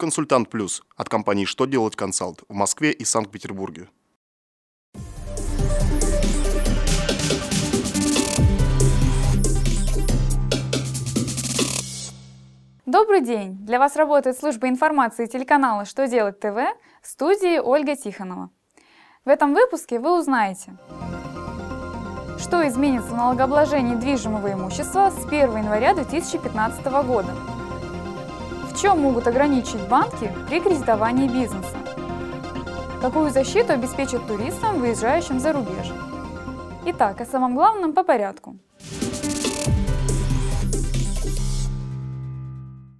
«Консультант Плюс» от компании «Что делать консалт» в Москве и Санкт-Петербурге. Добрый день! Для вас работает служба информации телеканала «Что делать ТВ» в студии Ольга Тихонова. В этом выпуске вы узнаете, что изменится в налогообложении движимого имущества с 1 января 2015 года, в чем могут ограничить банки при кредитовании бизнеса, какую защиту обеспечат туристам, выезжающим за рубеж. Итак, о самом главном по порядку.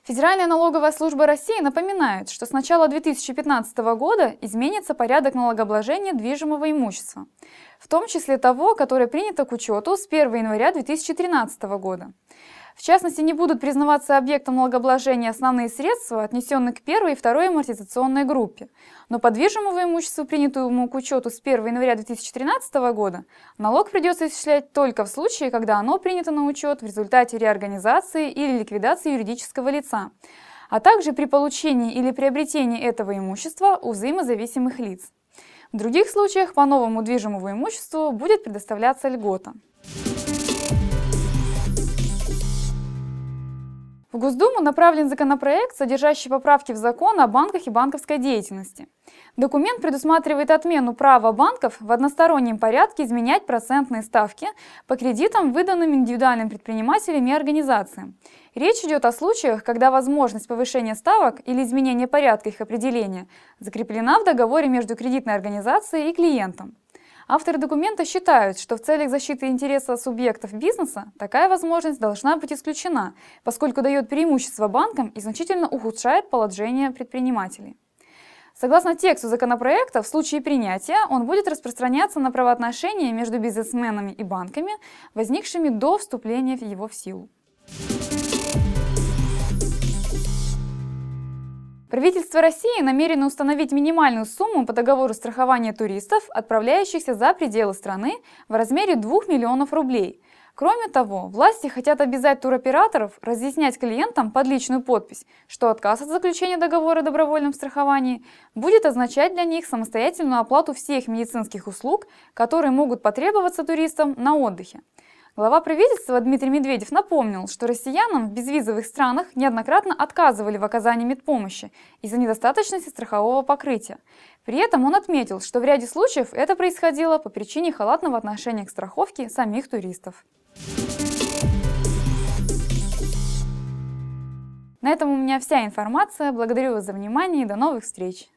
Федеральная налоговая служба России напоминает, что с начала 2015 года изменится порядок налогообложения движимого имущества, в том числе того, которое принято к учету с 1 января 2013 года. В частности, не будут признаваться объектом налогообложения основные средства, отнесенные к первой и второй амортизационной группе, но по движимому имуществу, принятому к учету с 1 января 2013 года, налог придется исчислять только в случае, когда оно принято на учет в результате реорганизации или ликвидации юридического лица, а также при получении или приобретении этого имущества у взаимозависимых лиц. В других случаях по новому движимому имуществу будет предоставляться льгота. В Госдуму направлен законопроект, содержащий поправки в закон о банках и банковской деятельности. Документ предусматривает отмену права банков в одностороннем порядке изменять процентные ставки по кредитам, выданным индивидуальным предпринимателям и организациям. Речь идет о случаях, когда возможность повышения ставок или изменения порядка их определения закреплена в договоре между кредитной организацией и клиентом. Авторы документа считают, что в целях защиты интереса субъектов бизнеса такая возможность должна быть исключена, поскольку дает преимущество банкам и значительно ухудшает положение предпринимателей. Согласно тексту законопроекта, в случае принятия он будет распространяться на правоотношения между бизнесменами и банками, возникшими до вступления его в силу. Правительство России намерено установить минимальную сумму по договору страхования туристов, отправляющихся за пределы страны, в размере 2 миллионов рублей. Кроме того, власти хотят обязать туроператоров разъяснять клиентам под личную подпись, что отказ от заключения договора о добровольном страховании будет означать для них самостоятельную оплату всех медицинских услуг, которые могут потребоваться туристам на отдыхе. Глава правительства Дмитрий Медведев напомнил, что россиянам в безвизовых странах неоднократно отказывали в оказании медпомощи из-за недостаточности страхового покрытия. При этом он отметил, что в ряде случаев это происходило по причине халатного отношения к страховке самих туристов. На этом у меня вся информация. Благодарю вас за внимание и до новых встреч!